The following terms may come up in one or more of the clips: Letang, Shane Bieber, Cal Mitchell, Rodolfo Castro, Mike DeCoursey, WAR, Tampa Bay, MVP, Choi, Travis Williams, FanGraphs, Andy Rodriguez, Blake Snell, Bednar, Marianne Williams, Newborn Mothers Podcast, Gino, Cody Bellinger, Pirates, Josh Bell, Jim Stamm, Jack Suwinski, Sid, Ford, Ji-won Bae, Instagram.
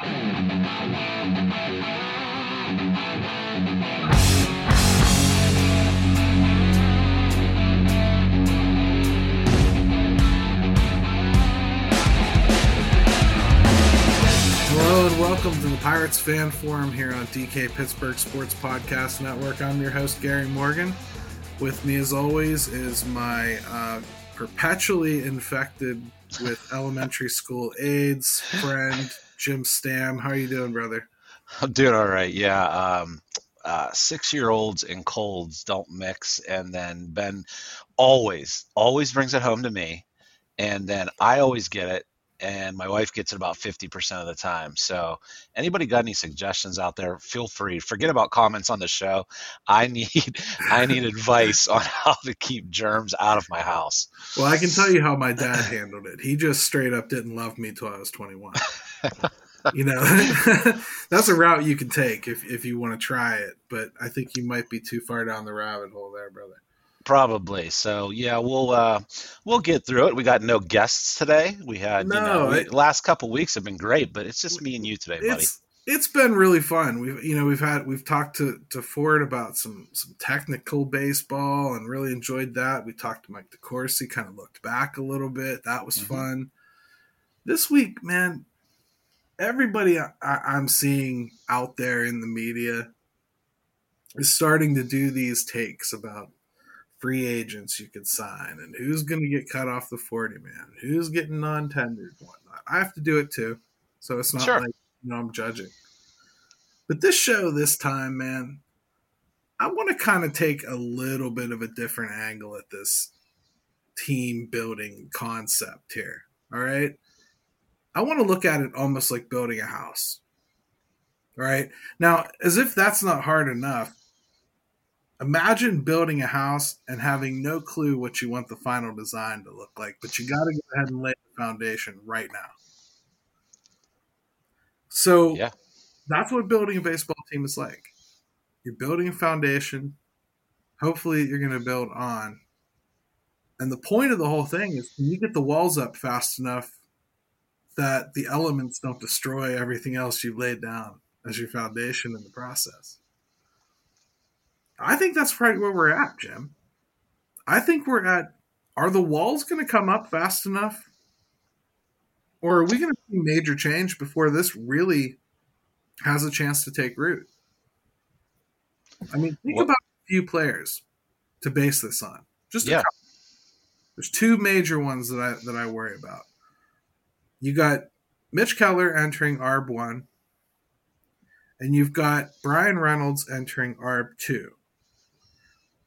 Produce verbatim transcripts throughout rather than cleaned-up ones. Hello and welcome to the Pirates Fan Forum here on D K Pittsburgh Sports Podcast Network. I'm your host, Gary Morgan. With me, as always, is my uh, perpetually infected with elementary school aides friend, Jim Stamm. How are you doing, brother? I'm doing all right, yeah. Um, uh, six-year-olds and colds don't mix, and then Ben always, always brings it home to me, and then I always get it. And my wife gets it about fifty percent of the time. So anybody got any suggestions out there, feel free. Forget about comments on the show. I need I need advice on how to keep germs out of my house. Well, I can tell you how my dad handled it. He just straight up didn't love me till I was twenty-one. You know, that's a route you can take if, if you want to try it. But I think you might be too far down the rabbit hole there, brother. Probably. So, yeah, we'll uh, we'll get through it. We got no guests today. We had no, you know, it, last couple of weeks have been great, but it's just me and you today, buddy. It's, it's been really fun. We've you know we've had we've talked to, to Ford about some some technical baseball and really enjoyed that. We talked to Mike DeCoursey, kind of looked back a little bit. That was mm-hmm. fun. This week, man, everybody I, I'm seeing out there in the media is starting to do these takes about free agents you could sign, and who's going to get cut off the forty man, who's getting non-tendered, whatnot. I have to do it too, so it's not sure. like you know I'm judging. But this show this time, man, I want to kind of take a little bit of a different angle at this team building concept here. All right, I want to look at it almost like building a house. All right, now as if that's not hard enough. Imagine building a house and having no clue what you want the final design to look like, but you got to go ahead and lay the foundation right now. So yeah. That's what building a baseball team is like. You're building a foundation. Hopefully you're going to build on. And the point of the whole thing is can you get the walls up fast enough that the elements don't destroy everything else you've laid down as your foundation in the process? I think that's right where we're at, Jim. I think we're at, are the walls going to come up fast enough? Or are we going to see major change before this really has a chance to take root? I mean, think what? about a few players to base this on. Just a yeah. couple. There's two major ones that I that I worry about. You got Mitch Keller entering A R B one, and you've got Brian Reynolds entering A R B two.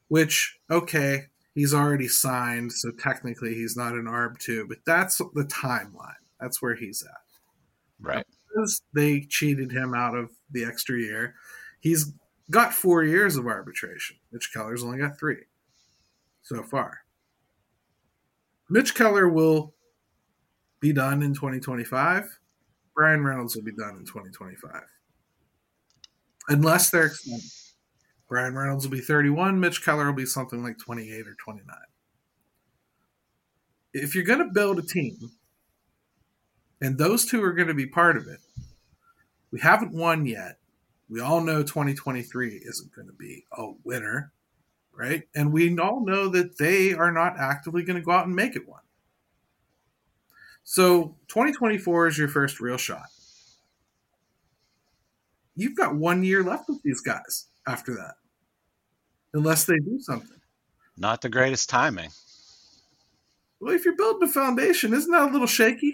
Which, okay, he's already signed, so technically he's not an A R B two, but that's the timeline. That's where he's at. Right. Because they cheated him out of the extra year. He's got four years of arbitration. Mitch Keller's only got three so far. Mitch Keller will be done in twenty twenty-five. Brian Reynolds will be done in twenty twenty-five. Unless they're extended. Brian Reynolds will be thirty-one. Mitch Keller will be something like twenty-eight or twenty-nine. If you're going to build a team, and those two are going to be part of it, we haven't won yet. We all know twenty twenty-three isn't going to be a winner, right? And we all know that they are not actively going to go out and make it one. So twenty twenty-four is your first real shot. You've got one year left with these guys. After that, unless they do something. Not the greatest timing. Well, if you're building a foundation, isn't that a little shaky?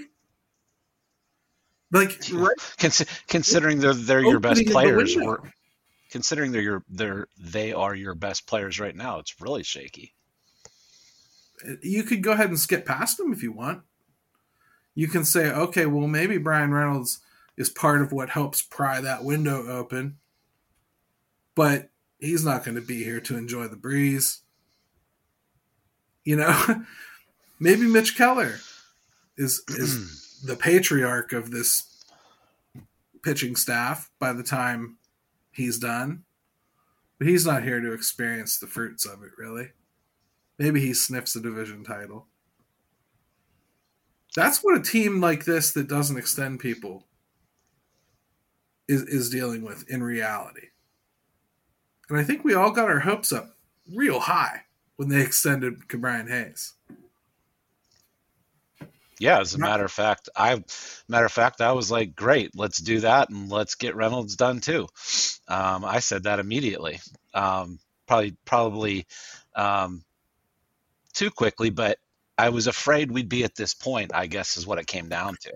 Like, right? Cons- considering they're they're your best players, or considering they're your they're they are your best players right now, it's really shaky. You could go ahead and skip past them if you want. You can say, okay, well, maybe Brian Reynolds is part of what helps pry that window open. But he's not going to be here to enjoy the breeze. You know, maybe Mitch Keller is is the patriarch of this pitching staff by the time he's done. But he's not here to experience the fruits of it, really. Maybe he sniffs a division title. That's what a team like this that doesn't extend people is, is dealing with in reality. And I think we all got our hopes up real high when they extended Ke'Bryan Hayes. Yeah, as a matter of fact, I matter of fact, I was like, great, let's do that and let's get Reynolds done too. Um, I said that immediately, um, probably probably um, too quickly, but I was afraid we'd be at this point, I guess, is what it came down to.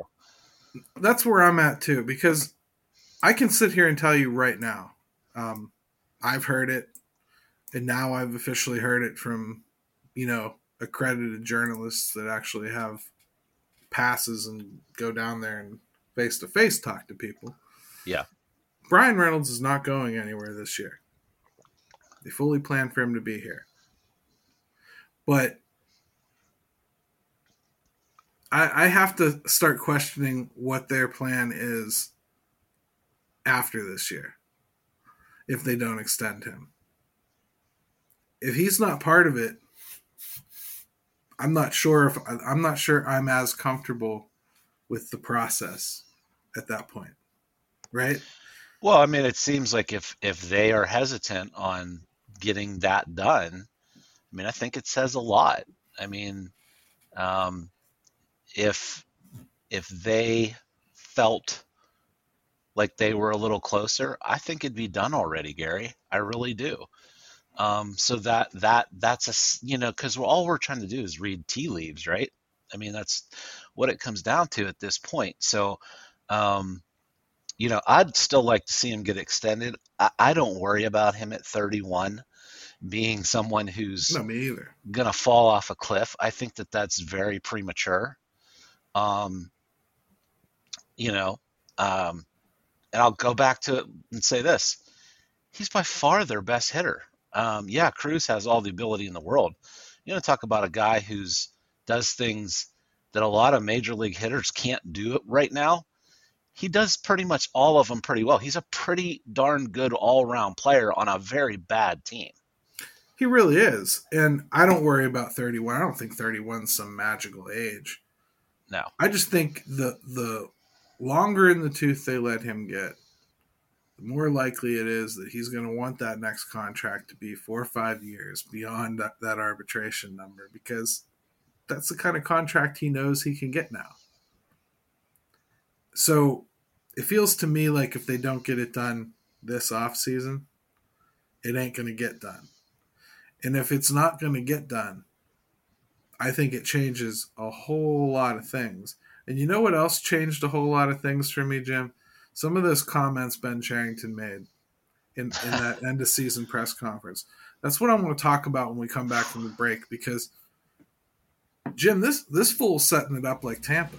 That's where I'm at too, because I can sit here and tell you right now, um, I've heard it, and now I've officially heard it from, you know, accredited journalists that actually have passes and go down there and face-to-face talk to people. Yeah. Brian Reynolds is not going anywhere this year. They fully planned for him to be here. But I, I have to start questioning what their plan is after this year if they don't extend him. If he's not part of it, I'm not sure if I'm not sure I'm as comfortable with the process at that point. Right? Well, I mean, it seems like if, if they are hesitant on getting that done, I mean, I think it says a lot. I mean, um, if, if they felt like they were a little closer, I think it'd be done already, Gary. I really do. Um, so that, that, that's a, you know, cause we're, all we're trying to do is read tea leaves, right? I mean, that's what it comes down to at this point. So, um, you know, I'd still like to see him get extended. I, I don't worry about him at thirty-one being someone who's no, me either. Gonna fall off a cliff. I think that that's very premature. Um, you know, um, and I'll go back to it and say this, he's by far their best hitter. Um, yeah, Cruz has all the ability in the world. You know, talk about a guy who's does things that a lot of major league hitters can't do right now. He does pretty much all of them pretty well. He's a pretty darn good all-around player on a very bad team. He really is. And I don't worry about thirty-one. I don't think thirty-one is some magical age. No. I just think the the longer in the tooth they let him get, more likely it is that he's going to want that next contract to be four or five years beyond that, that arbitration number, because that's the kind of contract he knows he can get now. So it feels to me like if they don't get it done this offseason, it ain't going to get done. And if it's not going to get done, I think it changes a whole lot of things. And you know what else changed a whole lot of things for me, Jim? Some of those comments Ben Cherington made in, in that end-of-season press conference. That's what I'm going to talk about when we come back from the break, because, Jim, this, this fool's setting it up like Tampa.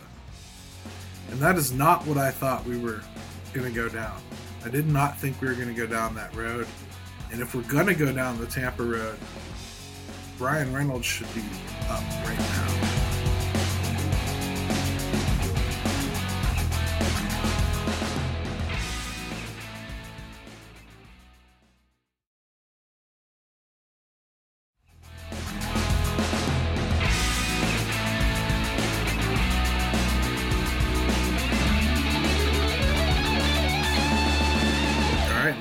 And that is not what I thought we were going to go down. I did not think we were going to go down that road. And if we're going to go down the Tampa road, Brian Reynolds should be up right now.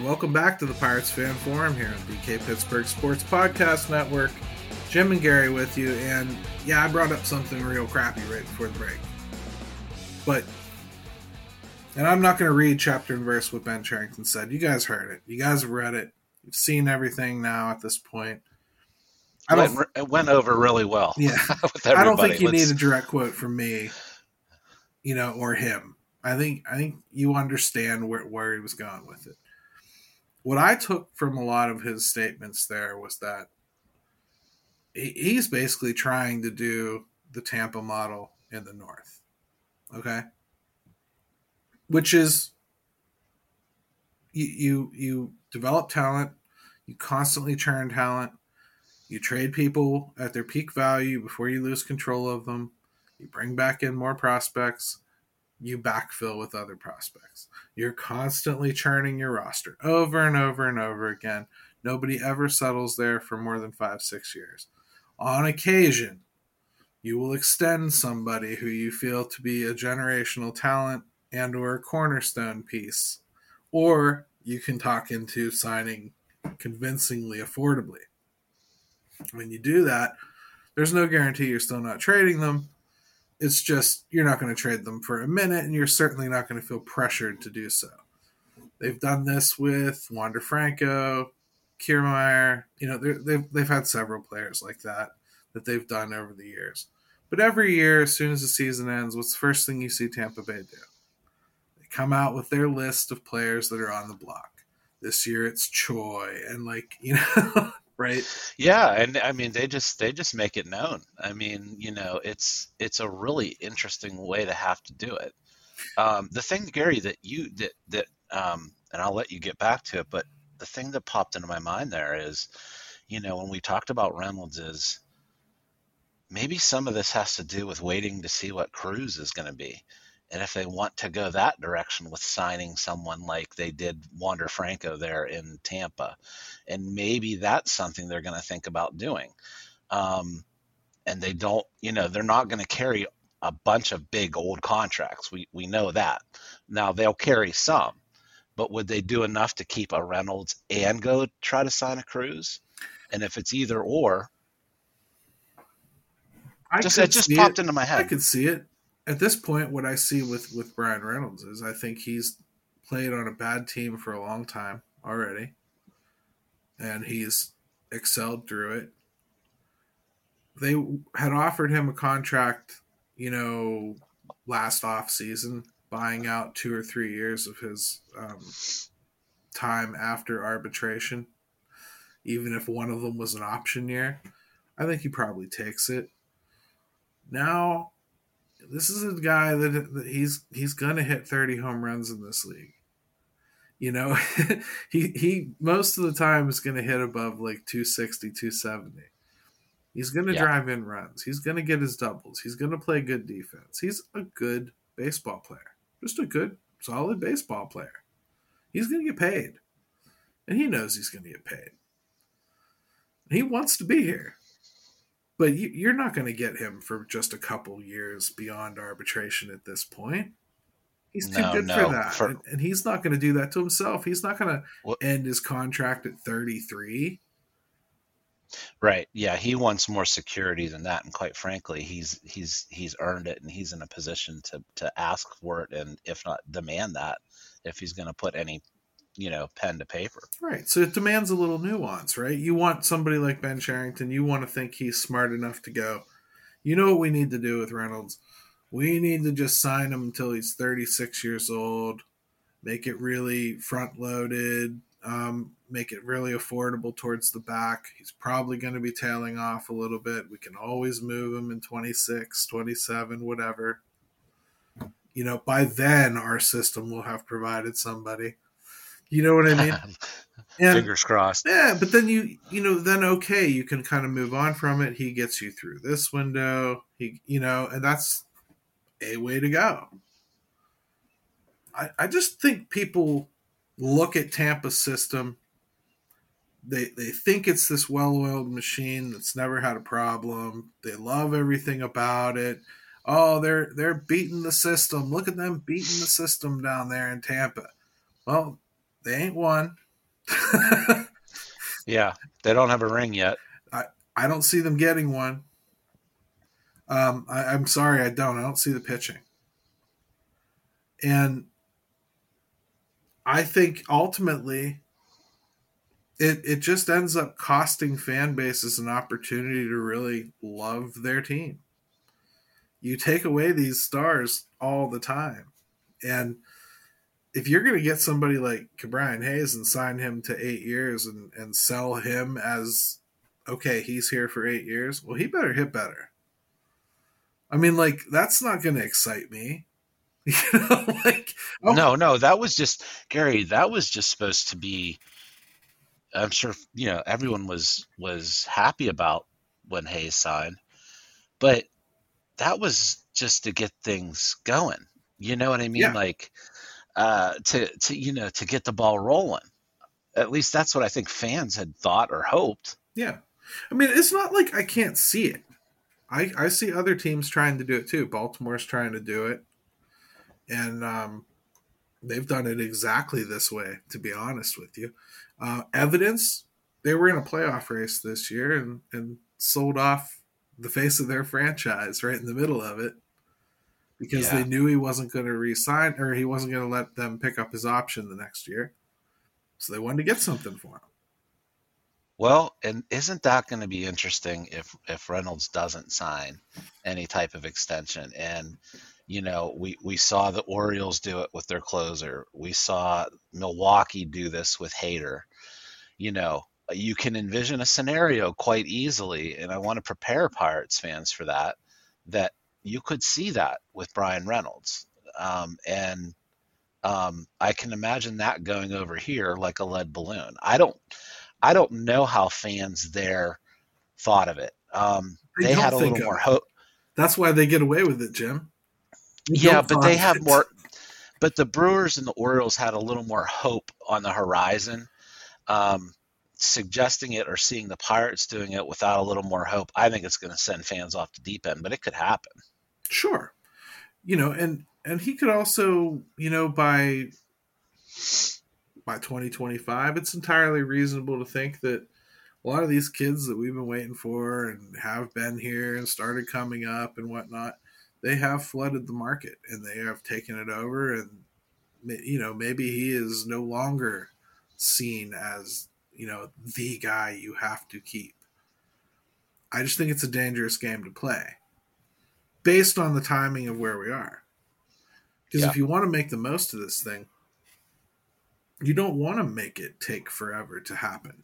Welcome back to the Pirates Fan Forum here on D K Pittsburgh Sports Podcast Network. Jim and Gary with you, and yeah, I brought up something real crappy right before the break. But, and I'm not going to read chapter and verse what Ben Cherington said. You guys heard it. You guys have read it. You've seen everything now at this point. I don't, well, it went over really well. Yeah, with everybody. I don't think you Let's... need a direct quote from me, you know, or him. I think I think you understand where where he was going with it. What I took from a lot of his statements there was that he's basically trying to do the Tampa model in the North. Okay? which is you, you you develop talent, you constantly churn talent, you trade people at their peak value before you lose control of them, you bring back in more prospects, you backfill with other prospects. You're constantly churning your roster over and over and over again. Nobody ever settles there for more than five, six years. On occasion, you will extend somebody who you feel to be a generational talent and or a cornerstone piece, or you can talk into signing convincingly affordably. When you do that, there's no guarantee you're still not trading them. It's just you're not going to trade them for a minute, and you're certainly not going to feel pressured to do so. They've done this with Wander Franco, Kiermaier. You know, they've, they've had several players like that that they've done over the years. But every year, as soon as the season ends, what's the first thing you see Tampa Bay do? They come out with their list of players that are on the block. This year it's Choi and, like, you know, right? Yeah, and I mean they just they just make it known. I mean, you know, it's it's a really interesting way to have to do it. Um, the thing, Gary, that you that that um, and I'll let you get back to it, but the thing that popped into my mind there is, you know, when we talked about Reynolds is maybe some of this has to do with waiting to see what Cruz is going to be. And if they want to go that direction with signing someone like they did Wander Franco there in Tampa, and maybe that's something they're going to think about doing. Um, and they don't, you know, they're not going to carry a bunch of big old contracts. We, we know that. Now they'll carry some, but would they do enough to keep a Reynolds and go try to sign a Cruz? And if it's either or, I just, it just popped it. into my head. I could see it. At this point, what I see with, with Brian Reynolds is I think he's played on a bad team for a long time already, and he's excelled through it. They had offered him a contract, you know, last offseason, buying out two or three years of his um, time after arbitration, even if one of them was an option year. I think he probably takes it. Now, this is a guy that, that he's he's gonna hit thirty home runs in this league. You know, he he most of the time is gonna hit above like two sixty, two seventy. He's gonna yeah. drive in runs. He's gonna get his doubles. He's gonna play good defense. He's a good baseball player, just a good, solid baseball player. He's gonna get paid, and he knows he's gonna get paid. He wants to be here. But you, you're not going to get him for just a couple years beyond arbitration at this point. He's too no, good no, for that. For... And, and he's not going to do that to himself. He's not going to well, end his contract at thirty-three. Right. Yeah, he wants more security than that. And quite frankly, he's he's he's earned it, and he's in a position to, to ask for it and, if not, demand that if he's going to put any, you know, pen to paper. Right. So it demands a little nuance, right? You want somebody like Ben Cherington, you want to think he's smart enough to go, you know what we need to do with Reynolds? We need to just sign him until he's thirty-six years old, make it really front-loaded, um, make it really affordable towards the back. He's probably going to be tailing off a little bit. We can always move him in twenty-six, twenty-seven, whatever. You know, by then our system will have provided somebody. You know what I mean? And, fingers crossed. Yeah, but then you, you know, then okay, you can kind of move on from it. He gets you through this window. He, you know, and that's a way to go. I, I just think people look at Tampa's system. They, they think it's this well-oiled machine that's never had a problem. They love everything about it. Oh, they're they're beating the system. Look at them beating the system down there in Tampa. Well, they ain't won. Yeah, they don't have a ring yet. I, I don't see them getting one. Um, I, I'm sorry, I don't. I don't see the pitching. And I think ultimately it, it just ends up costing fan bases an opportunity to really love their team. You take away these stars all the time. And if you're going to get somebody like Ke'Bryan Hayes and sign him to eight years and, and sell him as, okay, he's here for eight years, well, he better hit better. I mean, like, that's not going to excite me. You know, like, Oh. No, no, that was just Gary. That was just supposed to be. I'm sure you know everyone was was happy about when Hayes signed, but that was just to get things going. You know what I mean? Yeah. Like uh, to to you know to get the ball rolling. At least that's what I think fans had thought or hoped. Yeah, I mean it's not like I can't see it. I, I see other teams trying to do it too. Baltimore's trying to do it, and um, they've done it exactly this way. To be honest with you, uh, evidence they were in a playoff race this year and, and sold off the face of their franchise right in the middle of it because yeah. they knew he wasn't going to re-sign or he wasn't going to let them pick up his option the next year, so they wanted to get something for him. Well, and isn't that going to be interesting if, if Reynolds doesn't sign any type of extension? And, you know, we, we saw the Orioles do it with their closer. We saw Milwaukee do this with Hader. You know, you can envision a scenario quite easily, and I want to prepare Pirates fans for that, that you could see that with Brian Reynolds. Um, and um, I can imagine that going over here like a lead balloon. I don't... I don't know how fans there thought of it. Um, they they had a little more hope. That's why they get away with it, Jim. They yeah, but they have it. more. But the Brewers and the Orioles had a little more hope on the horizon. Um, suggesting it or seeing the Pirates doing it without a little more hope, I think it's going to send fans off the deep end. But it could happen. Sure, you know, and and he could also, you know, by. by twenty twenty-five, it's entirely reasonable to think that a lot of these kids that we've been waiting for and have been here and started coming up and whatnot, they have flooded the market and they have taken it over. And, you know, maybe he is no longer seen as, you know, the guy you have to keep. I just think it's a dangerous game to play based on the timing of where we are. Because yeah. if you want to make the most of this thing, you don't want to make it take forever to happen.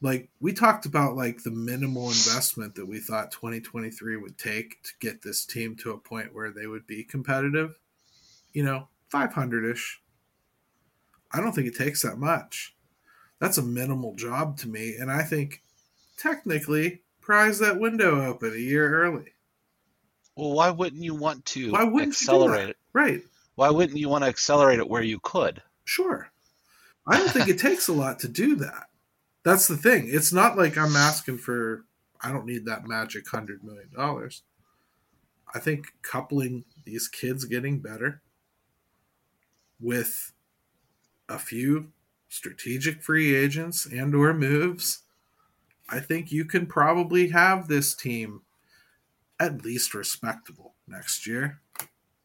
Like we talked about like the minimal investment that we thought twenty twenty-three would take to get this team to a point where they would be competitive, you know, five hundred ish. I don't think it takes that much. That's a minimal job to me. And I think technically prize that window open a year early. Well, why wouldn't you want to why wouldn't accelerate it? Right. Why wouldn't you want to accelerate it where you could? Sure. I don't think it takes a lot to do that. That's the thing. It's not like I'm asking for, I don't need that magic one hundred million dollars. I think coupling these kids getting better with a few strategic free agents and or moves, I think you can probably have this team at least respectable next year.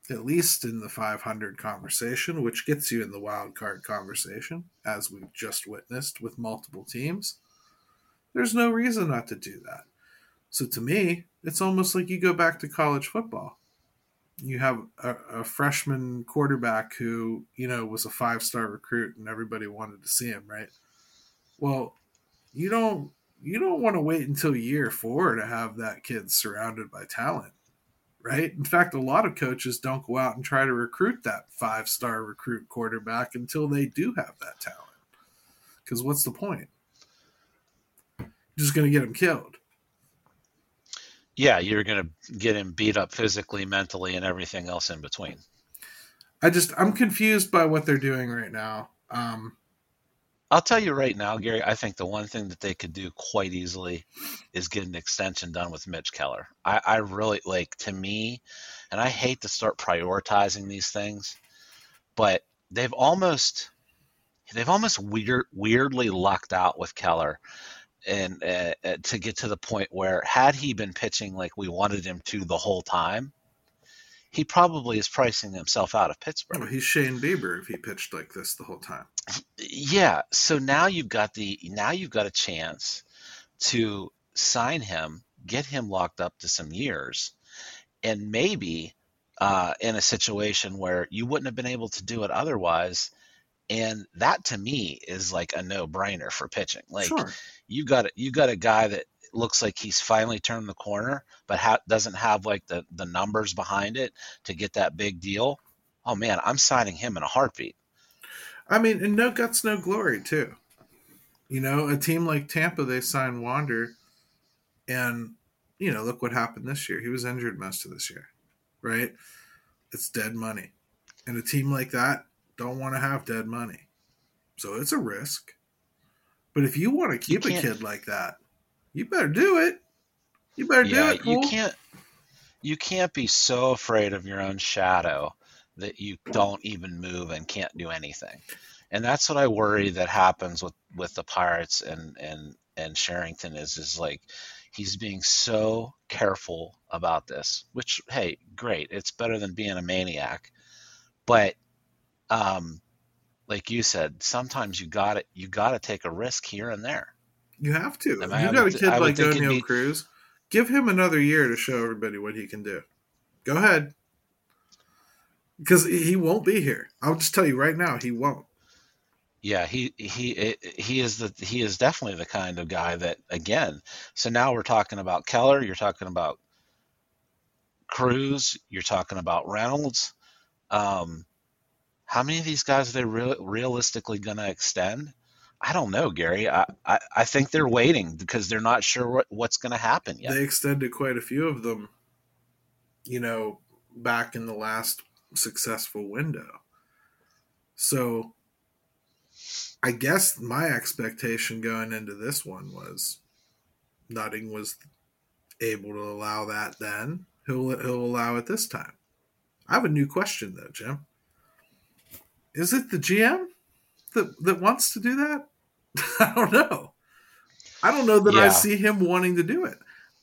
At least in the five hundred conversation, which gets you in the wild card conversation, as we've just witnessed with multiple teams. There's no reason not to do that. So to me, it's almost like you go back to college football. You have a, a freshman quarterback who, you know, was a five-star recruit and everybody wanted to see him, right? Well, you don't you don't want to wait until year four to have that kid surrounded by talent. Right. In fact, a lot of coaches don't go out and try to recruit that five-star recruit quarterback until they do have that talent. Because what's the point? You're just going to get him killed. Yeah, you're going to get him beat up physically, mentally, and everything else in between. I just I'm confused by what they're doing right now. Um, I'll tell you right now, Gary, I think the one thing that they could do quite easily is get an extension done with Mitch Keller. I, I really like to me, and I hate to start prioritizing these things, but they've almost they've almost weird, weirdly lucked out with Keller, and uh, to get to the point where had he been pitching like we wanted him to the whole time, he probably is pricing himself out of Pittsburgh. Oh, he's Shane Bieber if he pitched like this the whole time. Yeah, so now you've got the now you've got a chance to sign him, get him locked up to some years, and maybe uh, in a situation where you wouldn't have been able to do it otherwise. And that to me is like a no-brainer for pitching. Like sure. you got you got a guy that looks like he's finally turned the corner, but ha- doesn't have like the, the numbers behind it to get that big deal. oh, man, I'm signing him in a heartbeat. I mean, and no guts, no glory, too. You know, a team like Tampa, they signed Wander, and, you know, look what happened this year. He was injured most of this year, right? It's dead money. And a team like that don't want to have dead money. So it's a risk. But if you want to keep a kid like that, you better do it. You better yeah, do it. Cole. You can't. You can't be so afraid of your own shadow that you don't even move and can't do anything. And that's what I worry that happens with, with the Pirates and and and Cherington is is like he's being so careful about this. Which, hey, great, it's better than being a maniac. But, um, like you said, sometimes you got it. You got to take a risk here and there. You have to. I mean, you I got would, a kid I like O'Neal Cruz. Give him another year to show everybody what he can do. Go ahead. Because he won't be here. I'll just tell you right now, he won't. Yeah, he he he is the he is definitely the kind of guy that, again, so now we're talking about Keller, you're talking about Cruz, you're talking about Reynolds. Um, how many of these guys are they re- realistically going to extend? I don't know, Gary. I, I, I think they're waiting because they're not sure what, what's going to happen yet. They extended quite a few of them, you know, back in the last successful window. So I guess my expectation going into this one was Nutting was able to allow that then. He'll, he'll allow it this time. I have a new question, though, Jim. Is it the G M that that wants to do that? I don't know. I don't know that yeah. I see him wanting to do it.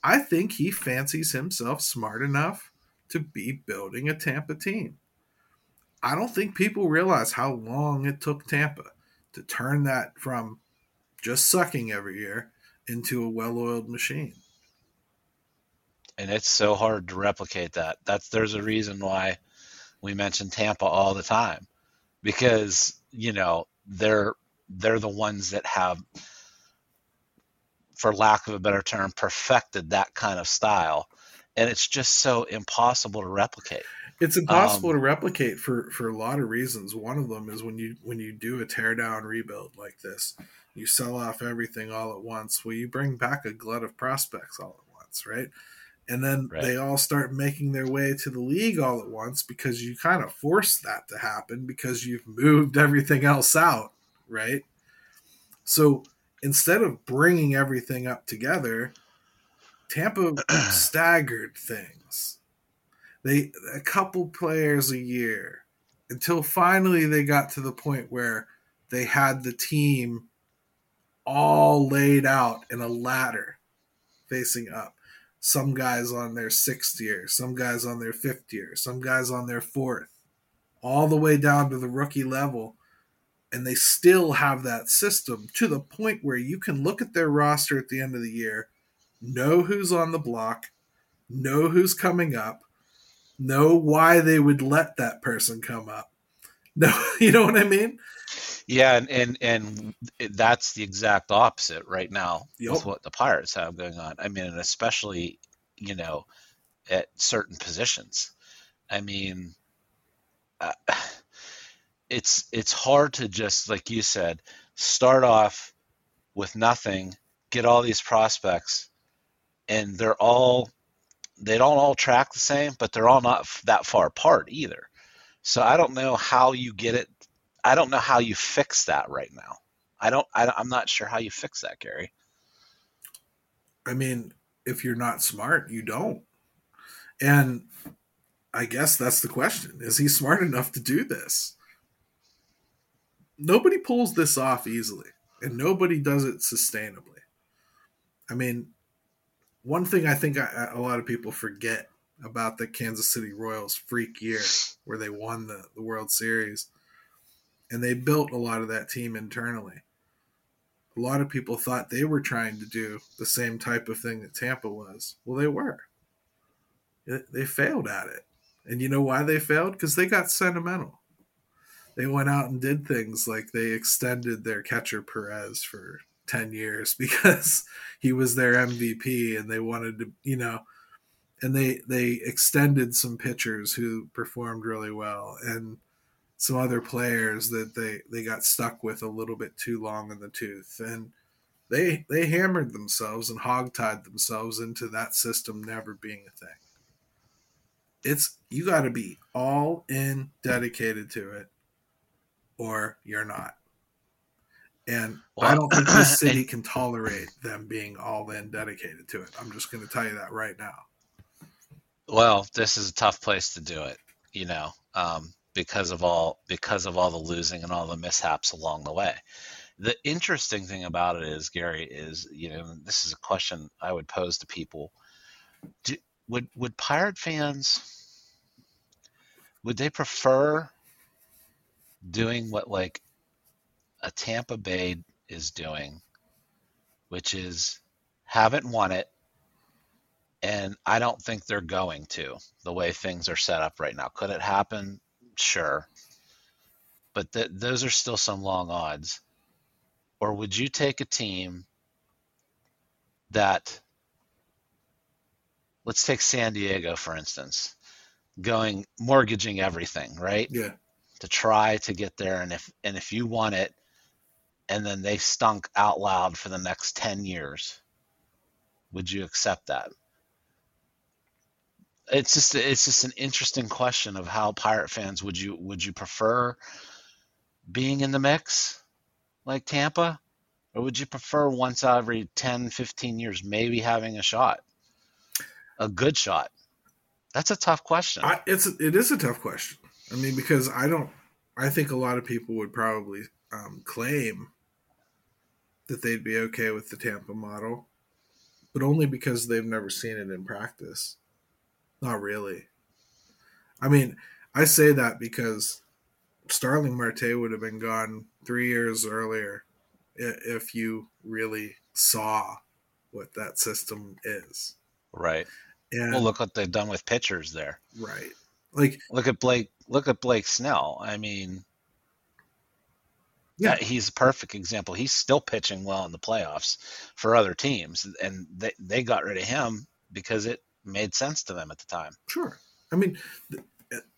I think he fancies himself smart enough to be building a Tampa team. I don't think people realize how long it took Tampa to turn that from just sucking every year into a well-oiled machine. And it's so hard to replicate that. That's there's a reason why we mention Tampa all the time because, you know, they're they're the ones that have, for lack of a better term, perfected that kind of style, and it's just so impossible to replicate. It's impossible um, to replicate for, for a lot of reasons. One of them is when you when you do a teardown rebuild like this, you sell off everything all at once. Well, you bring back a glut of prospects all at once, right? And then right. they all start making their way to the league all at once because you kind of forced that to happen because you've moved everything else out, right? So instead of bringing everything up together, Tampa staggered things. They a couple players a year until finally they got to the point where they had the team all laid out in a ladder facing up. Some guys on their sixth year, some guys on their fifth year, some guys on their fourth, all the way down to the rookie level. And they still have that system to the point where you can look at their roster at the end of the year, know who's on the block, know who's coming up, know why they would let that person come up. No, you know what I mean? Yeah, and, and and that's the exact opposite right now yep. with what the Pirates have going on. I mean, and especially, you know, at certain positions. I mean, uh, it's it's hard to just, like you said, start off with nothing, get all these prospects, and they're all they don't all track the same, but they're all not that far apart either. So I don't know how you get it. I don't know how you fix that right now. I don't, I, I'm not sure how you fix that, Gary. I mean, if you're not smart, you don't. And I guess that's the question. Is he smart enough to do this? Nobody pulls this off easily, and nobody does it sustainably. I mean, one thing I think I, a lot of people forget about the Kansas City Royals freak year where they won the, the World Series. And they built a lot of that team internally. A lot of people thought they were trying to do the same type of thing that Tampa was. Well, they were. They failed at it. And you know why they failed? Because they got sentimental. They went out and did things like they extended their catcher Perez for ten years because he was their M V P and they wanted to, you know, and they they extended some pitchers who performed really well, and some other players that they, they got stuck with a little bit too long in the tooth. And they they hammered themselves and hogtied themselves into that system never being a thing. It's you got to be all in, dedicated to it, or you're not. And well, I don't think this city and, can tolerate them being all in, dedicated to it. I'm just going to tell you that right now. Well, this is a tough place to do it, you know, um, because of all because of all the losing and all the mishaps along the way. The interesting thing about it is, Gary, is, you know, this is a question I would pose to people. Do, would would Pirate fans, would they prefer doing what, like, a Tampa Bay is doing, which is haven't won it, and I don't think they're going to, the way things are set up right now. Could it happen? Sure. But th- those are still some long odds. Or would you take a team that, let's take San Diego, for instance, going mortgaging everything, right? Yeah. To try to get there, and if and if you want it, and then they stunk out loud for the next ten years, would you accept that? It's just it's just an interesting question of how Pirate fans, would you would you prefer being in the mix like Tampa, or would you prefer once every ten, fifteen years maybe having a shot, a good shot? That's a tough question. I, it's it is a tough question. I mean, because I don't, I think a lot of people would probably um, claim that they'd be okay with the Tampa model, but only because they've never seen it in practice. Not really. I mean, I say that because Starling Marte would have been gone three years earlier if you really saw what that system is. Right. And, well, look what they've done with pitchers there. Right. Like, look at Blake. Look at Blake Snell. I mean, yeah, he's a perfect example. He's still pitching well in the playoffs for other teams, and they, they got rid of him because it made sense to them at the time. Sure. I mean,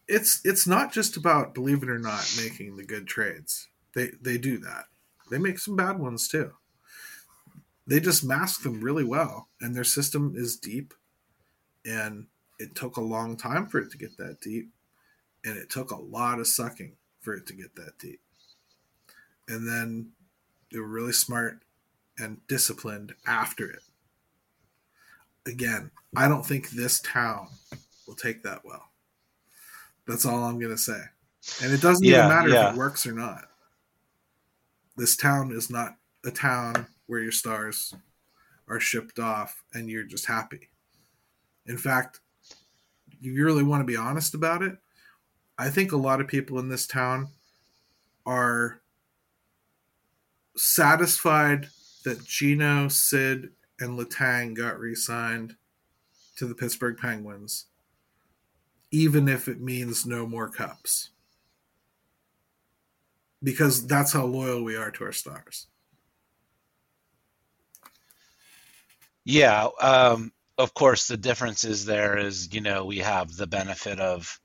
it's it's not just about, believe it or not, making the good trades. They they do that. They make some bad ones too. They just mask them really well, and their system is deep, and it took a long time for it to get that deep, and it took a lot of sucking for it to get that deep. And then they were really smart and disciplined after it. Again, I don't think this town will take that well. That's all I'm going to say. And it doesn't yeah, even matter yeah. if it works or not. This town is not a town where your stars are shipped off and you're just happy. In fact, you really want to be honest about it, I think a lot of people in this town are satisfied that Gino, Sid, and Letang got re-signed to the Pittsburgh Penguins, even if it means no more cups. Because that's how loyal we are to our stars. Yeah, um... Of course, the difference is there is, you know, we have the benefit of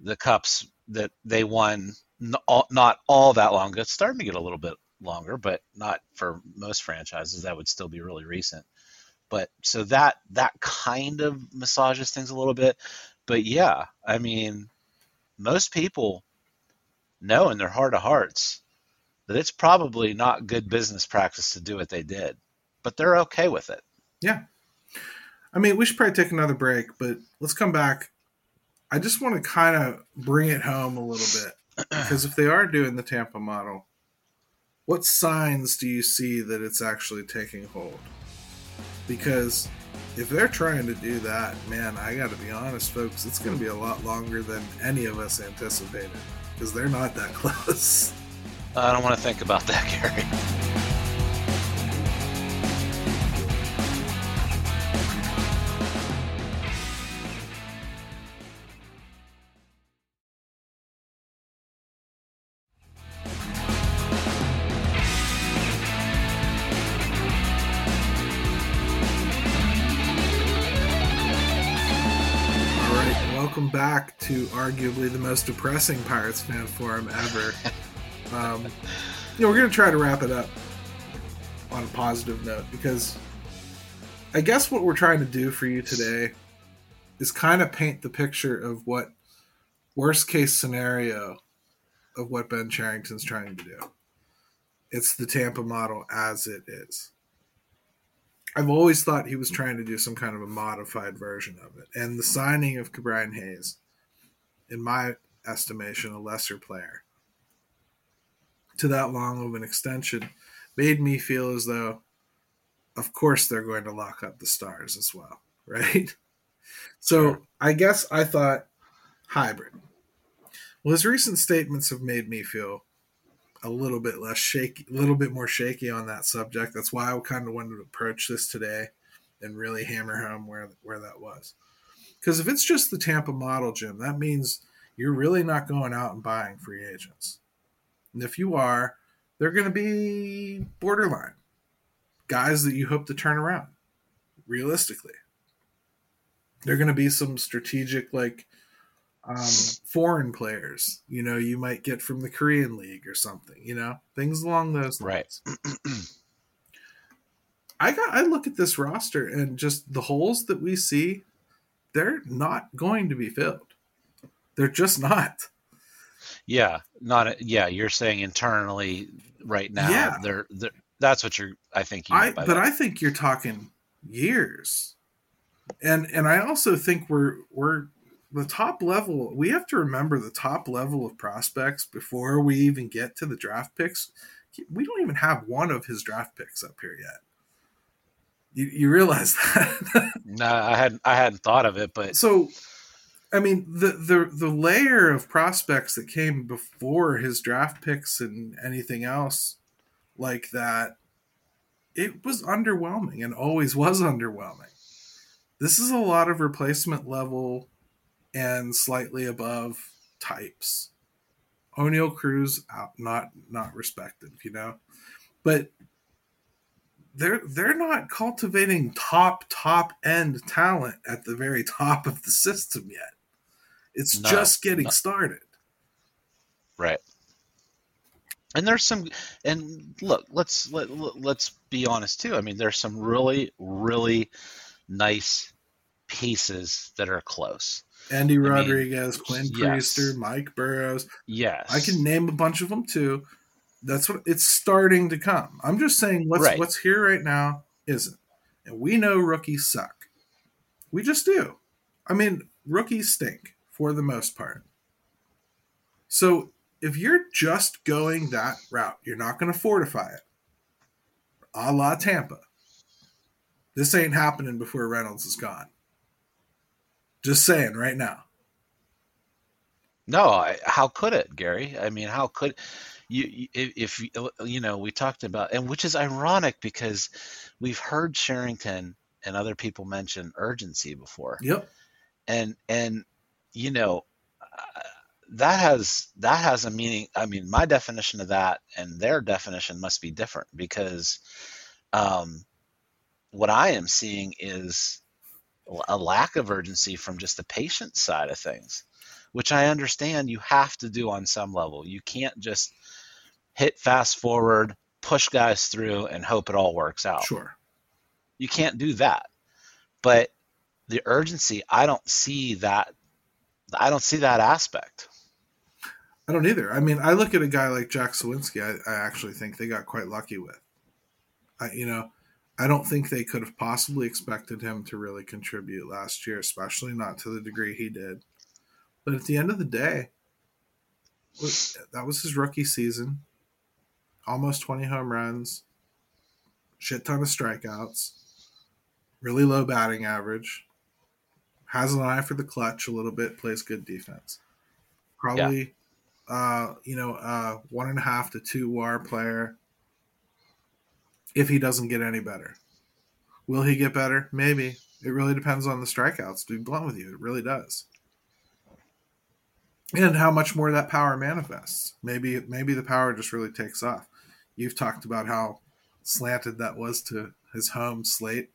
the cups that they won not all that long ago. It's starting to get a little bit longer, but not for most franchises. That would still be really recent. But so that that kind of massages things a little bit. But yeah, I mean, most people know in their heart of hearts that it's probably not good business practice to do what they did, but they're okay with it. Yeah. I mean, we should probably take another break, but let's come back. I just want to kind of bring it home a little bit, because if they are doing the Tampa model, what signs do you see that it's actually taking hold? Because if they're trying to do that, man, I got to be honest, folks, it's going to be a lot longer than any of us anticipated, because they're not that close. I don't want to think about that, Gary. back to arguably the most depressing Pirates fan forum ever. um, you know, we're going to try to wrap it up on a positive note, because I guess what we're trying to do for you today is kind of paint the picture of what worst case scenario of what Ben Cherington's trying to do. It's the Tampa model as it is. I've always thought he was trying to do some kind of a modified version of it. And the signing of Ke'Bryan Hayes, in my estimation, a lesser player, to that long of an extension, made me feel as though, of course, they're going to lock up the stars as well, right? So I guess I thought hybrid. Well, his recent statements have made me feel a little bit less shaky, a little bit more shaky on that subject. That's why I kind of wanted to approach this today and really hammer home where, where that was. Because if it's just the Tampa model, Jim, that means you're really not going out and buying free agents. And if you are, they're going to be borderline guys that you hope to turn around realistically. They're going to be some strategic, like, um, foreign players, you know, you might get from the Korean League or something, you know, things along those lines. Right. I got, I look at this roster and just the holes that we see, they're not going to be filled. They're just not. Yeah. Not, a, yeah. You're saying internally right now, yeah. they're, they're that's what you're, I think. You I, but that. I think you're talking years. And and I also think we're we're the top level. We have to remember the top level of prospects before we even get to the draft picks. We don't even have one of his draft picks up here yet. You you realize that? No, I hadn't I hadn't thought of it, but so I mean the the the layer of prospects that came before his draft picks and anything else like that, it was underwhelming and always was underwhelming. This is a lot of replacement level and slightly above types. O'Neal Cruz, out, not not respected, you know, but they're they're not cultivating top top end talent at the very top of the system yet. It's no, just getting no. started, right? And there's some, and look, let's let, let's be honest too. I mean, there's some really really. nice pieces that are close. Andy Rodriguez, I mean, Quinn yes. Priester, Mike Burrows. Yes. I can name a bunch of them too. That's what it's starting to come. I'm just saying what's right. what's here right now isn't. And we know rookies suck. We just do. I mean, rookies stink for the most part. So if you're just going that route, you're not going to fortify it. A la Tampa. This ain't happening before Reynolds is gone. Just saying right now. No, I, how could it, Gary? I mean, how could you, if, you know, we talked about, and which is ironic because we've heard Cherington and other people mention urgency before. Yep. And, and, you know, that has, that has a meaning. I mean, my definition of that and their definition must be different because, um, what I am seeing is a lack of urgency from just the patient side of things, which I understand you have to do on some level. You can't just hit fast forward, push guys through, and hope it all works out. Sure. You can't do that. But the urgency, I don't see that. I don't see that aspect. I don't either. I mean, I look at a guy like Jack Suwinski, I, I actually think they got quite lucky with. I, you know, I don't think they could have possibly expected him to really contribute last year, especially not to the degree he did. But at the end of the day, that was his rookie season. Almost twenty home runs, shit ton of strikeouts, really low batting average, has an eye for the clutch a little bit, plays good defense. Probably, yeah. uh, you know, uh, one and a half to two W A R player. If he doesn't get any better, will he get better? Maybe. It really depends on the strikeouts. To be blunt with you, it really does. And how much more that power manifests. Maybe, maybe the power just really takes off. You've talked about how slanted that was to his home slate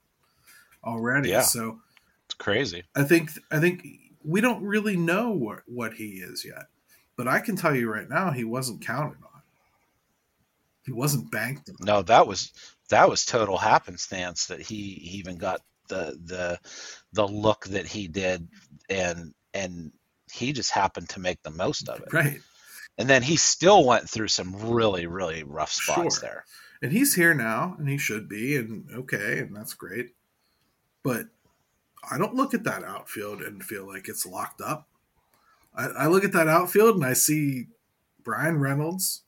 already. Yeah, so it's crazy. I think, I think we don't really know what, what he is yet. But I can tell you right now, he wasn't counted on. He wasn't banked on. No, that was that was total happenstance that he even got the the the look that he did, and and he just happened to make the most of it. Right. And then he still went through some really, really rough spots sure. there. And he's here now, and he should be, and okay, and that's great. But I don't look at that outfield and feel like it's locked up. I, I look at that outfield, and I see Brian Reynolds.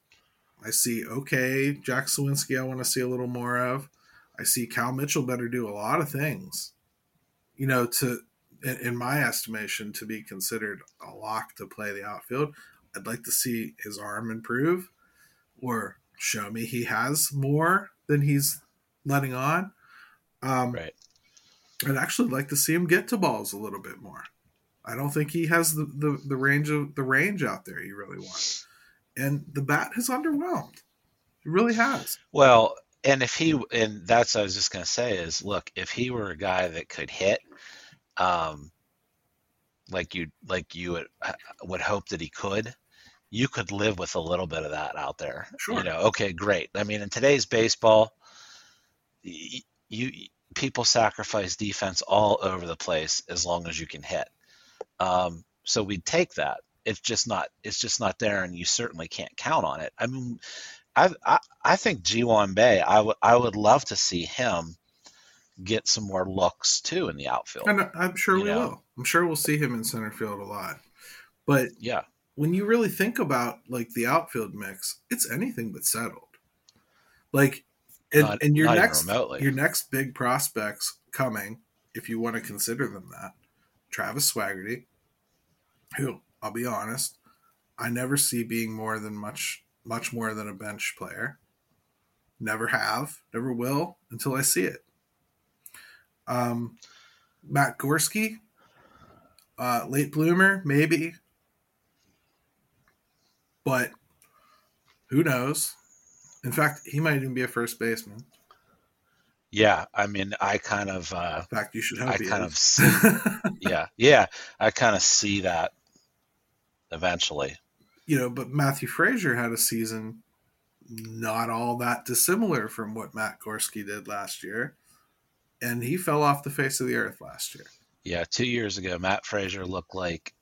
I see, okay, Jack Suwinski I want to see a little more of. I see Cal Mitchell better do a lot of things, you know, to in, in my estimation, to be considered a lock to play the outfield. I'd like to see his arm improve or show me he has more than he's letting on. Um, right. I'd actually like to see him get to balls a little bit more. I don't think he has the, the, the range of the range out there you really want. And the bat has underwhelmed. It really has. Well, and if he, and that's what I was just going to say is, look, if he were a guy that could hit, um, like you, like you would, would hope that he could, you could live with a little bit of that out there. Sure. You know, okay, great. I mean, in today's baseball, you, you people sacrifice defense all over the place as long as you can hit. Um, so we'd take that. It's just not, it's just not there, and you certainly can't count on it. I mean, I I, I think Ji-won Bae, I would I would love to see him get some more looks too in the outfield. And I'm sure we know? will. I'm sure we'll see him in center field a lot. But yeah, when you really think about like the outfield mix, it's anything but settled. Like, and, not, and your next your next big prospects coming, if you want to consider them that, Travis Swaggerty, who I'll be honest, I never see being more than much much more than a bench player. Never have, never will until I see it. Um, Matt Gorski, uh, late bloomer, maybe, but who knows? In fact, he might even be a first baseman. Yeah, I mean, I kind of. Uh, In fact, you should hope I he kind is. Of see, yeah, yeah, I kind of see that eventually. You know, but Matthew Frazier had a season not all that dissimilar from what Matt Gorski did last year. And he fell off the face of the earth last year. Yeah, two years ago, Matt Frazier looked like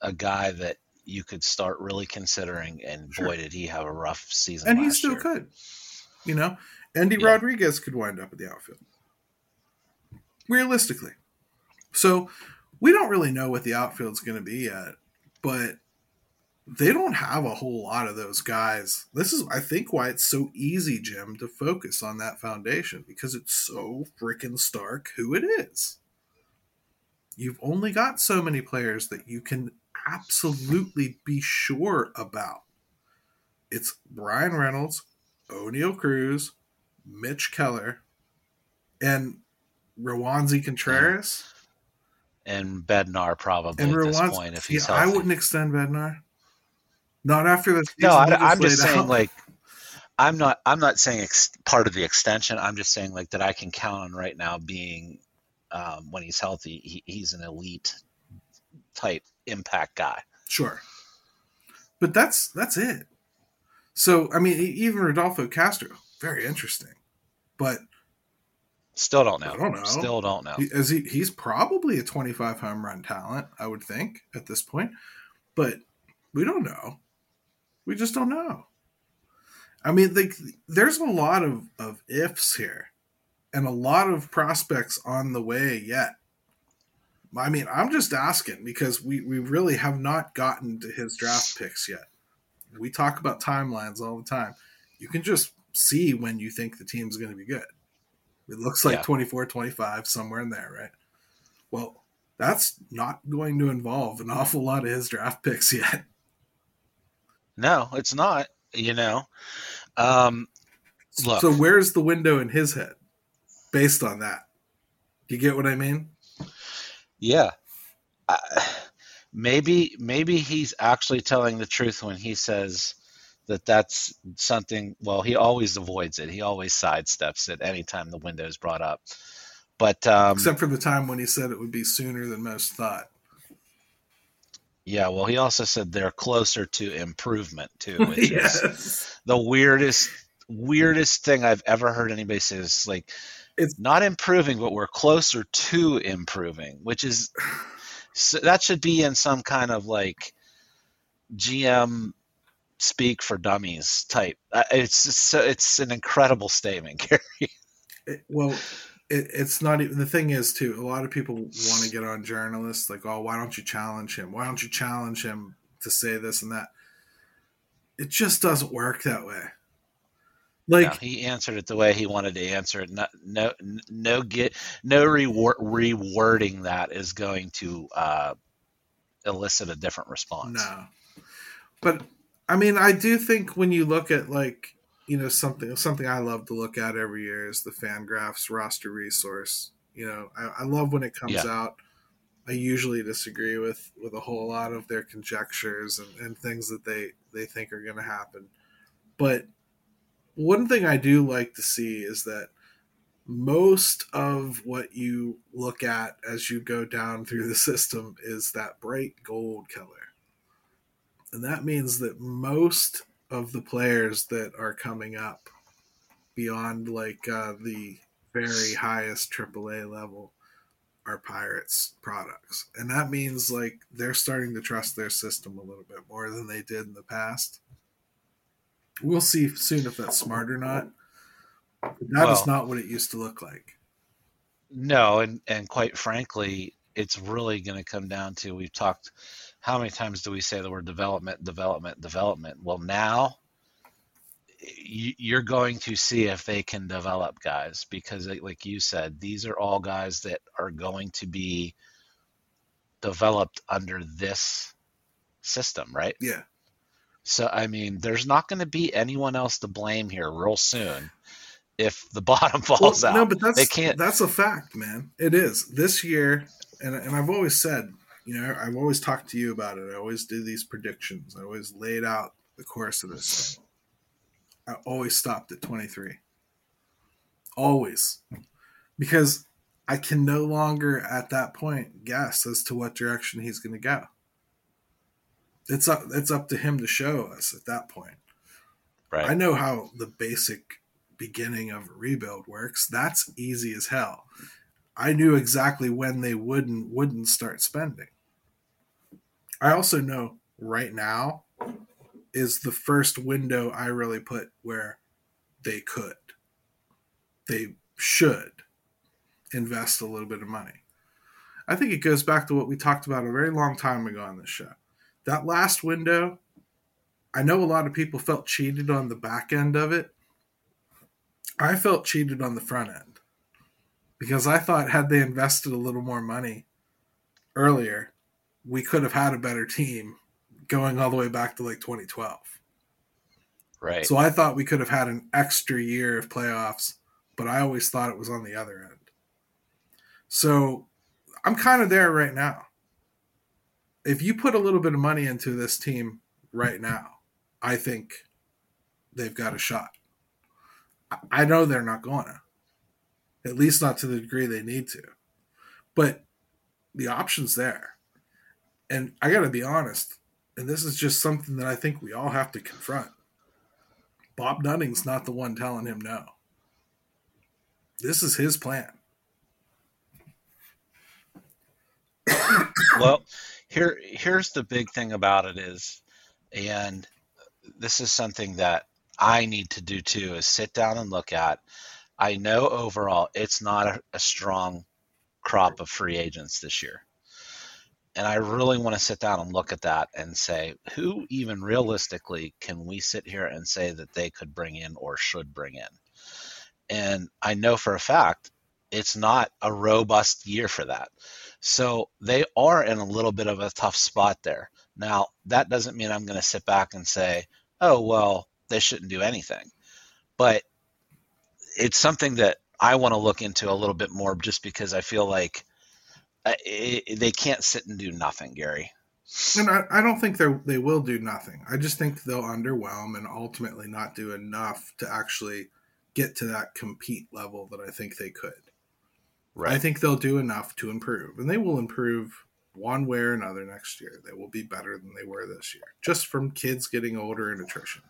a guy that you could start really considering, and sure. boy, did he have a rough season and last year. And he still year. could. You know, Andy yeah. Rodriguez could wind up at the outfield. Realistically. So we don't really know what the outfield's going to be yet, but they don't have a whole lot of those guys. This is, I think, why it's so easy, Jim, to focus on that foundation, because it's so freaking stark who it is. You've only got so many players that you can absolutely be sure about. It's Brian Reynolds, O'Neal Cruz, Mitch Keller, and Rawanzi Contreras. And Bednar, probably, and at Rawanzi, this point, if he's yeah, healthy. I wouldn't extend Bednar. Not after the season. No, I, I'm just saying, out. like, I'm not. I'm not saying ex- part of the extension. I'm just saying, like, that I can count on right now being, um, when he's healthy, he, he's an elite type impact guy. Sure, but that's that's it. So, I mean, even Rodolfo Castro, very interesting, but still don't know. I don't know. Still don't know. He, as he, he's probably a twenty-five home run talent, I would think, at this point, but we don't know. We just don't know. I mean, like, there's a lot of, of ifs here and a lot of prospects on the way yet. I mean, I'm just asking because we, we really have not gotten to his draft picks yet. We talk about timelines all the time. You can just see when you think the team's going to be good. It looks like yeah. twenty-four, twenty-five, somewhere in there, right? Well, that's not going to involve an awful lot of his draft picks yet. No, it's not, you know. Um, look. So where's the window in his head based on that? Do you get what I mean? Yeah. Uh, maybe maybe he's actually telling the truth when he says that that's something – well, he always avoids it. He always sidesteps it anytime the window is brought up. But um, except for the time when he said it would be sooner than most thought. Yeah, well, he also said they're closer to improvement too, which yes. is the weirdest weirdest thing I've ever heard anybody say. Is like it's not improving, but we're closer to improving, which is so that should be in some kind of like G M speak for dummies type. It's just, it's an incredible statement, Gary. It, well, it, it's not even the thing is too. A lot of people want to get on journalists like, oh, why don't you challenge him? Why don't you challenge him to say this and that? It just doesn't work that way. Like no, he answered it the way he wanted to answer it. Not, no, no, get no reward, rewording that is going to uh, elicit a different response. No, but. I mean, I do think when you look at like, you know, something something I love to look at every year is the FanGraphs roster resource. You know, I, I love when it comes yeah. out. I usually disagree with, with a whole lot of their conjectures and, and things that they, they think are going to happen. But one thing I do like to see is that most of what you look at as you go down through the system is that bright gold color. And that means that most of the players that are coming up beyond like uh, the very highest triple A level are Pirates products. And that means like they're starting to trust their system a little bit more than they did in the past. We'll see soon if that's smart or not. But that well, is not what it used to look like. No, and, and quite frankly, it's really going to come down to we've talked – how many times do we say the word development, development, development? Well, now you're going to see if they can develop guys because, like you said, these are all guys that are going to be developed under this system, right? Yeah. So, I mean, there's not going to be anyone else to blame here real soon if the bottom falls well, out. No, but that's, they can't... that's a fact, man. It is. This year, and and I've always said, you know, I've always talked to you about it. I always do these predictions. I always laid out the course of this thing. I always stopped at twenty-three. Always. Because I can no longer at that point guess as to what direction he's going to go. It's up, it's up to him to show us at that point. Right. I know how the basic beginning of a rebuild works. That's easy as hell. I knew exactly when they would and wouldn't start spending. I also know right now is the first window I really put where they could, they should invest a little bit of money. I think it goes back to what we talked about a very long time ago on this show. That last window, I know a lot of people felt cheated on the back end of it. I felt cheated on the front end. Because I thought had they invested a little more money earlier, we could have had a better team going all the way back to like twenty twelve. Right. So I thought we could have had an extra year of playoffs, but I always thought it was on the other end. So I'm kind of there right now. If you put a little bit of money into this team right now, I think they've got a shot. I know they're not going to. At least not to the degree they need to. But the option's there. And I got to be honest, and this is just something that I think we all have to confront. Bob Dunning's not the one telling him no. This is his plan. Well, here, here's the big thing about it is, and this is something that I need to do too, is sit down and look at. I know overall it's not a, a strong crop of free agents this year. And I really want to sit down and look at that and say, who even realistically can we sit here and say that they could bring in or should bring in? And I know for a fact it's not a robust year for that. So they are in a little bit of a tough spot there. Now, that doesn't mean I'm going to sit back and say, oh, well, they shouldn't do anything. But it's something that I want to look into a little bit more just because I feel like it, it, they can't sit and do nothing, Gary. And I, I don't think they will do nothing. I just think they'll underwhelm and ultimately not do enough to actually get to that compete level that I think they could. Right. I think they'll do enough to improve, and they will improve one way or another next year. They will be better than they were this year, just from kids getting older and attrition.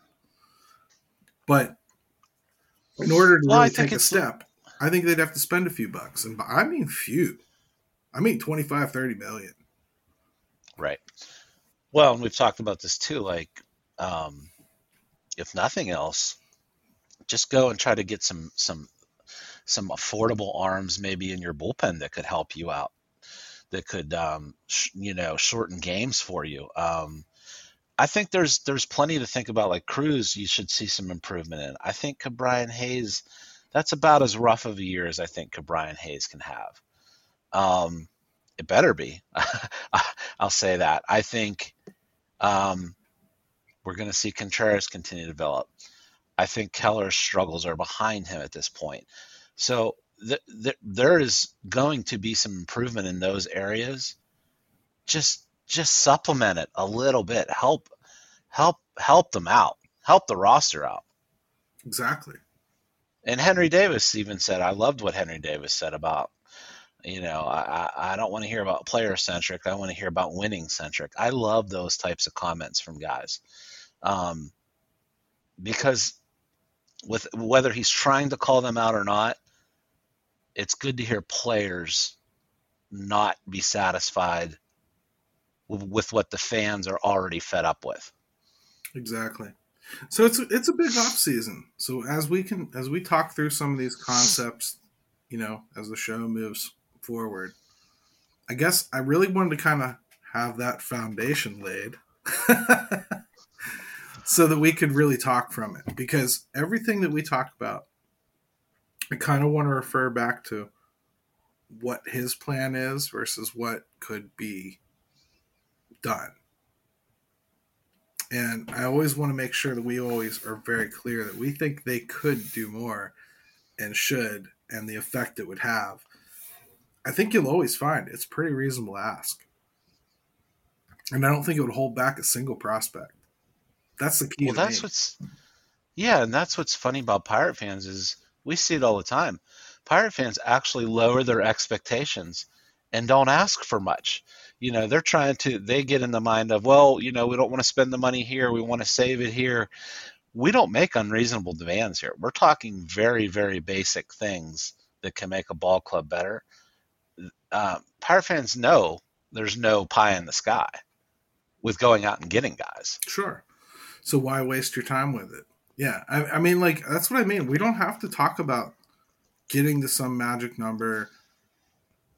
But in order to well, really take a step, I think they'd have to spend a few bucks. And I mean few. I mean twenty-five, thirty million. Right. Well, and we've talked about this too. Like, um, if nothing else, just go and try to get some some some affordable arms maybe in your bullpen that could help you out, that could, um, sh- you know, shorten games for you. Um, I think there's there's plenty to think about. Like Cruz, you should see some improvement in. I think Ke'Bryan Hayes, that's about as rough of a year as I think Ke'Bryan Hayes can have. Um, it better be. I'll say that. I think um, we're going to see Contreras continue to develop. I think Keller's struggles are behind him at this point. So th- th- there is going to be some improvement in those areas. Just just supplement it a little bit. Help help help them out. Help the roster out. Exactly. And Henry Davis even said, I loved what Henry Davis said about, you know, I, I don't want to hear about player-centric. I want to hear about winning-centric. I love those types of comments from guys. Um, because with whether he's trying to call them out or not, it's good to hear players not be satisfied with, with what the fans are already fed up with. Exactly. So it's it's a big off season. So as we can as we talk through some of these concepts, you know, as the show moves forward, I guess I really wanted to kind of have that foundation laid so that we could really talk from it, because everything that we talk about, I kind of want to refer back to what his plan is versus what could be done. And I always want to make sure that we always are very clear that we think they could do more and should, and the effect it would have. I think you'll always find it's a pretty reasonable ask. And I don't think it would hold back a single prospect. That's the key. Well, that's me. what's, yeah, and that's what's funny about Pirate fans is we see it all the time. Pirate fans actually lower their expectations and don't ask for much. You know, they're trying to, they get in the mind of, well, you know, we don't want to spend the money here. We want to save it here. We don't make unreasonable demands here. We're talking very, very basic things that can make a ball club better. Uh, Pirate fans know there's no pie in the sky with going out and getting guys. Sure. So why waste your time with it? Yeah, I, I mean, like, that's what I mean. We don't have to talk about getting to some magic number,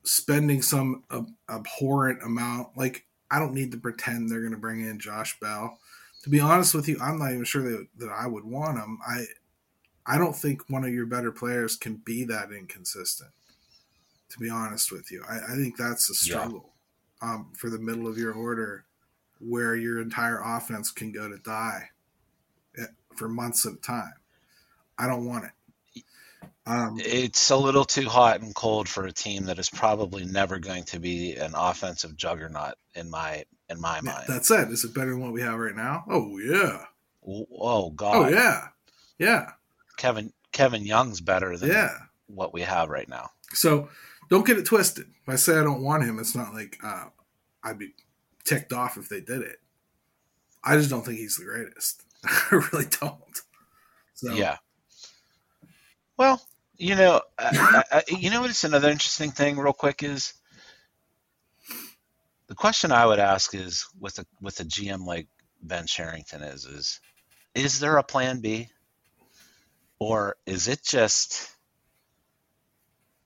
spending some ab- abhorrent amount. Like, I don't need to pretend they're going to bring in Josh Bell. To be honest with you, I'm not even sure that, that I would want him. I, I don't think one of your better players can be that inconsistent, to be honest with you. I, I think that's a struggle yeah. um, for the middle of your order, where your entire offense can go to die for months at a time. I don't want it. Um, it's a little too hot and cold for a team that is probably never going to be an offensive juggernaut in my in my mind. That's it. Is it better than what we have right now? Oh, yeah. Oh, God. Oh, yeah. Yeah. Kevin Kevin Young's better than yeah. what we have right now. So don't get it twisted. If I say I don't want him, it's not like uh, I'd be – ticked off if they did it. I just don't think he's the greatest. I really don't. So. Yeah. Well, you know, I, I, you know what's another interesting thing real quick is the question I would ask is with a, with a G M like Ben Cherington is, is, is there a plan B, or is it just,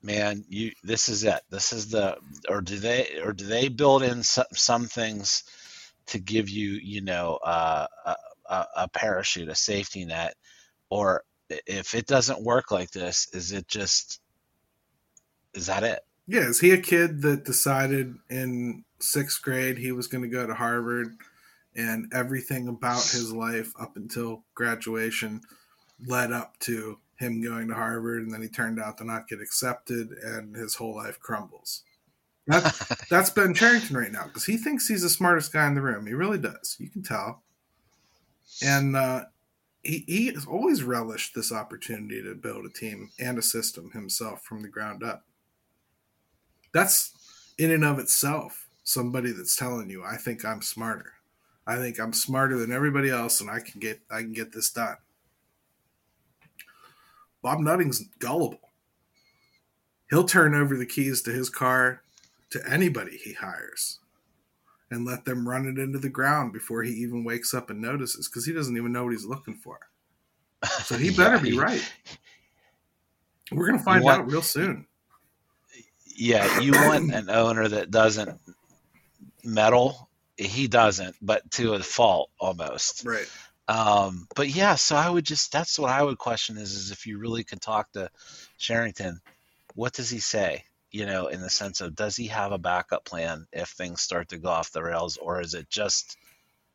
man, you, this is it. This is the, or do they, or do they build in some, some things to give you, you know, uh, a, a parachute, a safety net, or if it doesn't work like this, is it just, is that it? Yeah. Is he a kid that decided in sixth grade he was going to go to Harvard, and everything about his life up until graduation led up to him going to Harvard, and then he turned out to not get accepted, and his whole life crumbles? That's, that's Ben Cherington right now, because he thinks he's the smartest guy in the room. He really does. You can tell. And uh, he, he has always relished this opportunity to build a team and a system himself from the ground up. That's in and of itself somebody that's telling you, I think I'm smarter. I think I'm smarter than everybody else, and I can get I can get this done. Bob Nutting's gullible. He'll turn over the keys to his car to anybody he hires and let them run it into the ground before he even wakes up and notices, because he doesn't even know what he's looking for. So he better yeah, be right. We're going to find want, out real soon. Yeah, you want an owner that doesn't meddle. He doesn't, but to a fault almost. Right. Um, but yeah, so I would just, that's what I would question is, is if you really could talk to Cherington, what does he say? You know, in the sense of, does he have a backup plan if things start to go off the rails, or is it just,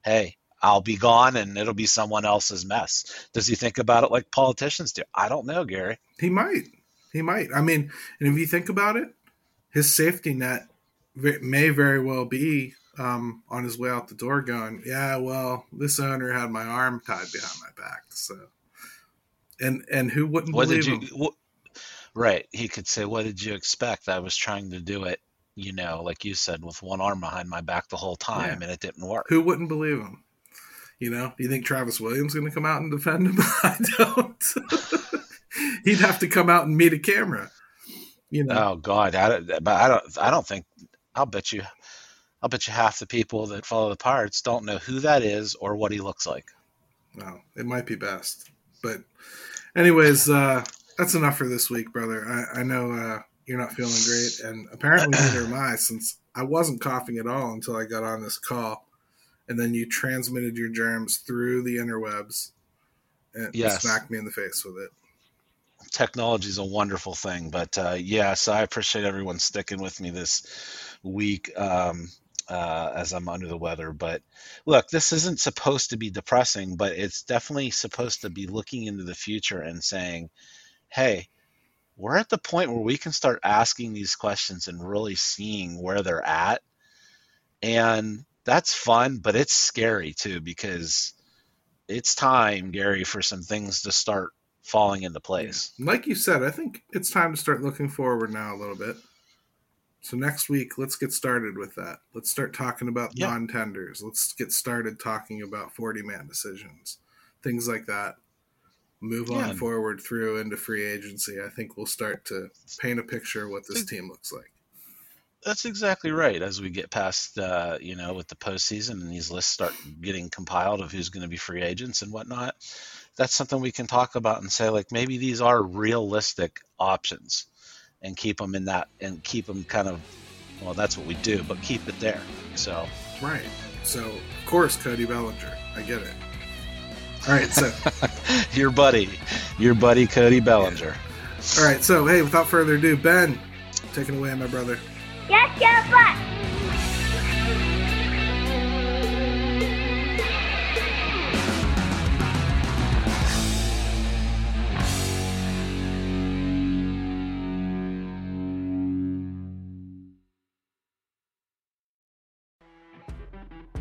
hey, I'll be gone and it'll be someone else's mess? Does he think about it like politicians do? I don't know, Gary. He might. He might. I mean, and if you think about it, his safety net may very well be um, on his way out the door going, yeah, well, this owner had my arm tied behind my back. So, and and who wouldn't what believe did you, him? What, Right. He could say, what did you expect? I was trying to do it, you know, like you said, with one arm behind my back the whole time, yeah. and it didn't work. Who wouldn't believe him? You know, you think Travis Williams going to come out and defend him? I don't. He'd have to come out and meet a camera. You know. Oh God, I don't, but I don't. I don't think. I'll bet you. I'll bet you half the people that follow the Pirates don't know who that is or what he looks like. Well, it might be best. But, anyways. Uh, That's enough for this week, brother. I, I know uh, you're not feeling great, and apparently neither am I, since I wasn't coughing at all until I got on this call, and then you transmitted your germs through the interwebs and yes. smacked me in the face with it. Technology is a wonderful thing, but uh, yeah, so I appreciate everyone sticking with me this week um, uh, as I'm under the weather. But look, this isn't supposed to be depressing, but it's definitely supposed to be looking into the future and saying, hey, we're at the point where we can start asking these questions and really seeing where they're at. And that's fun, but it's scary too, because it's time, Gary, for some things to start falling into place. Yeah. Like you said, I think it's time to start looking forward now a little bit. So next week, let's get started with that. Let's start talking about yeah. non-tenders. Let's get started talking about forty-man decisions, things like that. Move on yeah. forward through into free agency. I think we'll start to paint a picture of what this team looks like. That's exactly right. As we get past, uh, you know, with the postseason and these lists start getting compiled of who's going to be free agents and whatnot, that's something we can talk about and say, like, maybe these are realistic options, and keep them in that and keep them kind of, well, that's what we do, but keep it there. So right. So of course, Cody Bellinger. I get it. All right, so your buddy, your buddy Cody Bellinger. Yeah. All right, so hey, without further ado, Ben, take it away, my brother. Yes, yes, but.